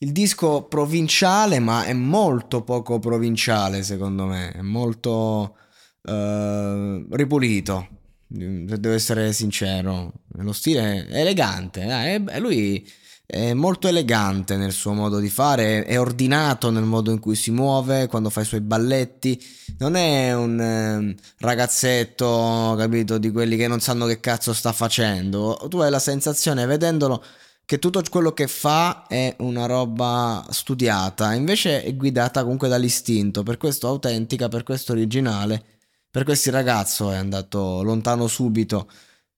Il disco provinciale, ma è molto poco provinciale, secondo me, è molto ripulito, se devo essere sincero. Lo stile è elegante, lui è molto elegante nel suo modo di fare, è ordinato nel modo in cui si muove, quando fa i suoi balletti. Non è un ragazzetto, capito, di quelli che non sanno che cazzo sta facendo. Tu hai la sensazione, vedendolo, che tutto quello che fa è una roba studiata, invece è guidata comunque dall'istinto. Per questo autentica, per questo originale, per questo il ragazzo è andato lontano subito,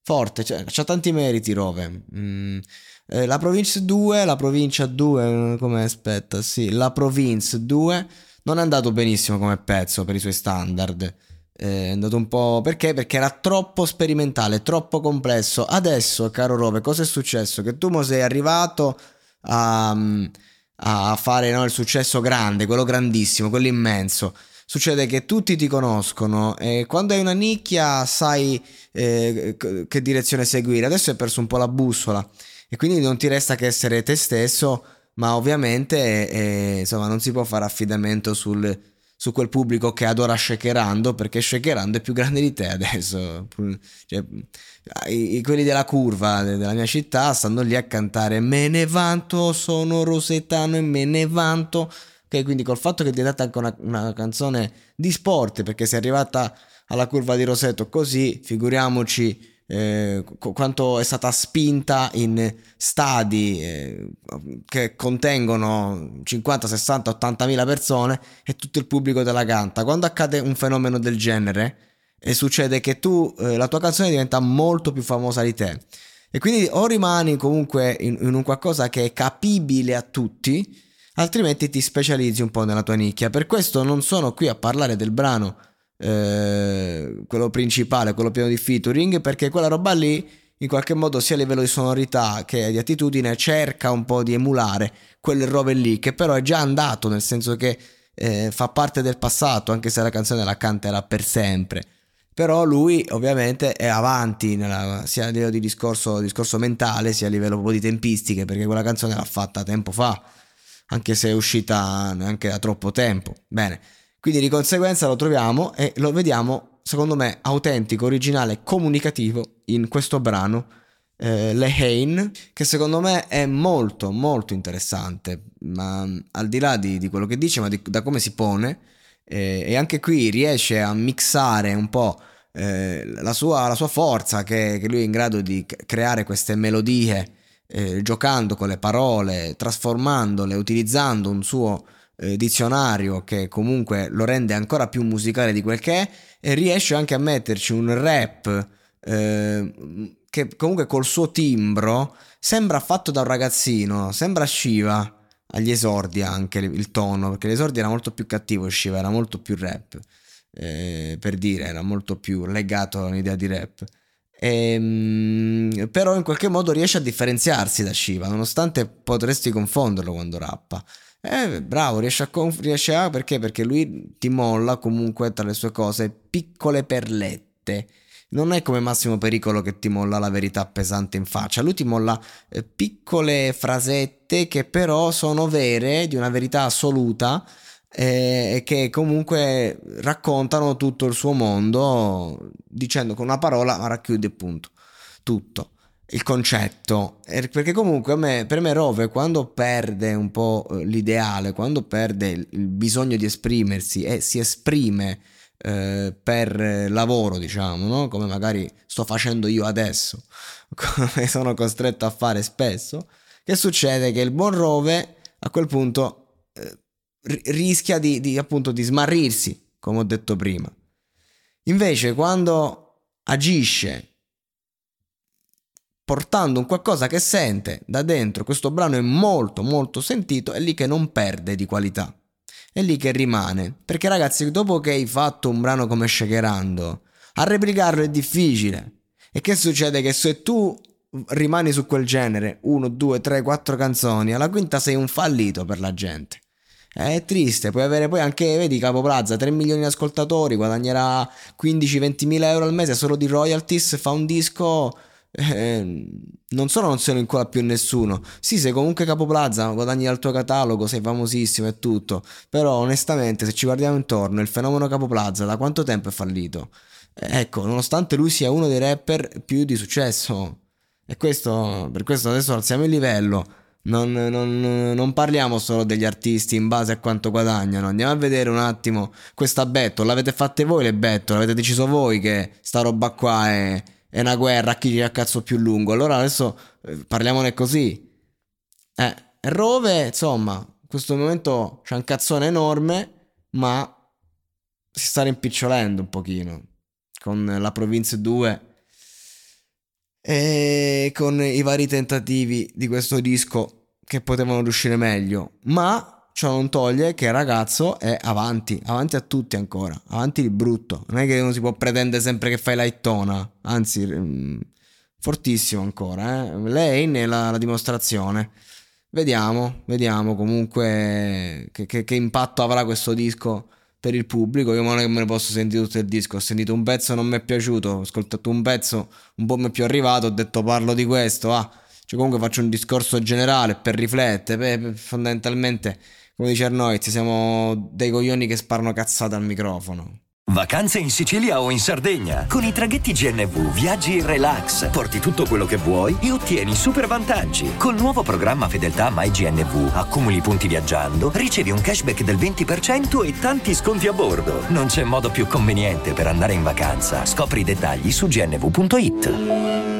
forte, cioè, c'ha tanti meriti Rove. La Provincia 2, La Provincia 2 non è andato benissimo come pezzo per i suoi standard. È andato un po'... Perché? Perché era troppo sperimentale, troppo complesso. Adesso, caro Rove, cosa è successo? Che tu mo sei arrivato a fare, no, il successo grande, quello grandissimo, quello immenso. Succede che tutti ti conoscono e quando hai una nicchia sai che direzione seguire. Adesso hai perso un po' la bussola e quindi non ti resta che essere te stesso, ma ovviamente insomma non si può fare affidamento su quel pubblico che adora Shakerando, perché Shakerando è più grande di te adesso. Cioè, quelli della curva della mia città stanno lì a cantare "me ne vanto, sono rosetano e me ne vanto", okay, quindi col fatto che ti è data anche una canzone di sport, perché sei arrivata alla curva di Roseto così, figuriamoci quanto è stata spinta in stadi che contengono 50, 60, 80 mila persone e tutto il pubblico te la canta. Quando accade un fenomeno del genere e succede che tu la tua canzone diventa molto più famosa di te, e quindi o rimani comunque in un qualcosa che è capibile a tutti, altrimenti ti specializzi un po' nella tua nicchia. Per questo non sono qui a parlare del brano quello principale, quello pieno di featuring, perché quella roba lì in qualche modo, sia a livello di sonorità che di attitudine, cerca un po' di emulare quel Rove lì, che però è già andato, nel senso che fa parte del passato, anche se la canzone la canterà per sempre. Però lui ovviamente è avanti sia a livello di discorso mentale, sia a livello proprio di tempistiche, perché quella canzone l'ha fatta tempo fa, anche se è uscita neanche da troppo tempo. Bene, quindi di conseguenza lo troviamo e lo vediamo, secondo me, autentico, originale, comunicativo in questo brano Le Haine, che secondo me è molto molto interessante, ma al di là di quello che dice, ma da come si pone, e anche qui riesce a mixare un po' la sua forza, che lui è in grado di creare queste melodie giocando con le parole, trasformandole, utilizzando un suo dizionario che comunque lo rende ancora più musicale di quel che è, e riesce anche a metterci un rap che comunque col suo timbro sembra fatto da un ragazzino, sembra Shiva agli esordi, anche il tono, perché agli esordi era molto più cattivo, Shiva era molto più rap, per dire, era molto più legato a un'idea di rap. Però in qualche modo riesce a differenziarsi da Shiva, nonostante potresti confonderlo quando rappa. Bravo, riesce a perché? Perché lui ti molla comunque tra le sue cose piccole perlette. Non è come Massimo Pericolo che ti molla la verità pesante in faccia. Lui ti molla piccole frasette che però sono vere, di una verità assoluta, che comunque raccontano tutto il suo mondo, dicendo con una parola racchiude appunto tutto il concetto. Perché comunque per me Rove, quando perde un po' l'ideale, quando perde il bisogno di esprimersi e si esprime per lavoro, diciamo, no? Come magari sto facendo io adesso, come sono costretto a fare spesso, che succede? Che il buon Rove a quel punto rischia di smarrirsi, come ho detto prima. Invece quando agisce portando un qualcosa che sente da dentro, questo brano è molto molto sentito, è lì che non perde di qualità, è lì che rimane. Perché ragazzi, dopo che hai fatto un brano come Shakerando, a replicarlo è difficile. E che succede? Che se tu rimani su quel genere 1, 2, 3, 4 canzoni, alla quinta sei un fallito per la gente. È triste, puoi avere poi anche, vedi, Capo Plaza, 3 milioni di ascoltatori, guadagnerà 15-20 mila euro al mese solo di royalties, fa un disco, non solo non se lo incola più nessuno. Sì, sei comunque Capo Plaza, guadagni dal tuo catalogo, sei famosissimo e tutto, però onestamente se ci guardiamo intorno, il fenomeno Capo Plaza da quanto tempo è fallito? Ecco, nonostante lui sia uno dei rapper più di successo, e questo, per questo adesso alziamo il livello. Non parliamo solo degli artisti in base a quanto guadagnano. Andiamo a vedere un attimo questa bettola. L'avete fatte voi le bettole? L'avete deciso voi che sta roba qua è una guerra a chi gira il cazzo più lungo? Allora adesso parliamone così. Rove, insomma, in questo momento c'è un cazzone enorme, ma si sta rimpicciolendo un pochino con La Provincia 2 e con i vari tentativi di questo disco che potevano riuscire meglio. Ma ciò non toglie che il ragazzo è avanti a tutti ancora, avanti di brutto. Non è che uno si può pretendere sempre che fai la hittona, anzi fortissimo ancora, Lei nella dimostrazione. Vediamo comunque che impatto avrà questo disco per il pubblico. Io non è che me ne posso sentire tutto il disco, ho sentito un pezzo, non mi è piaciuto, ho ascoltato un pezzo, un po' mi è più arrivato, ho detto parlo di questo, cioè comunque faccio un discorso generale per riflettere. Fondamentalmente, come dice Arnoiz, siamo dei coglioni che sparano cazzate al microfono. Vacanze in Sicilia o in Sardegna? Con i traghetti GNV viaggi in relax, porti tutto quello che vuoi e ottieni super vantaggi. Col nuovo programma Fedeltà MyGNV accumuli punti viaggiando, ricevi un cashback del 20% e tanti sconti a bordo. Non c'è modo più conveniente per andare in vacanza. Scopri i dettagli su gnv.it.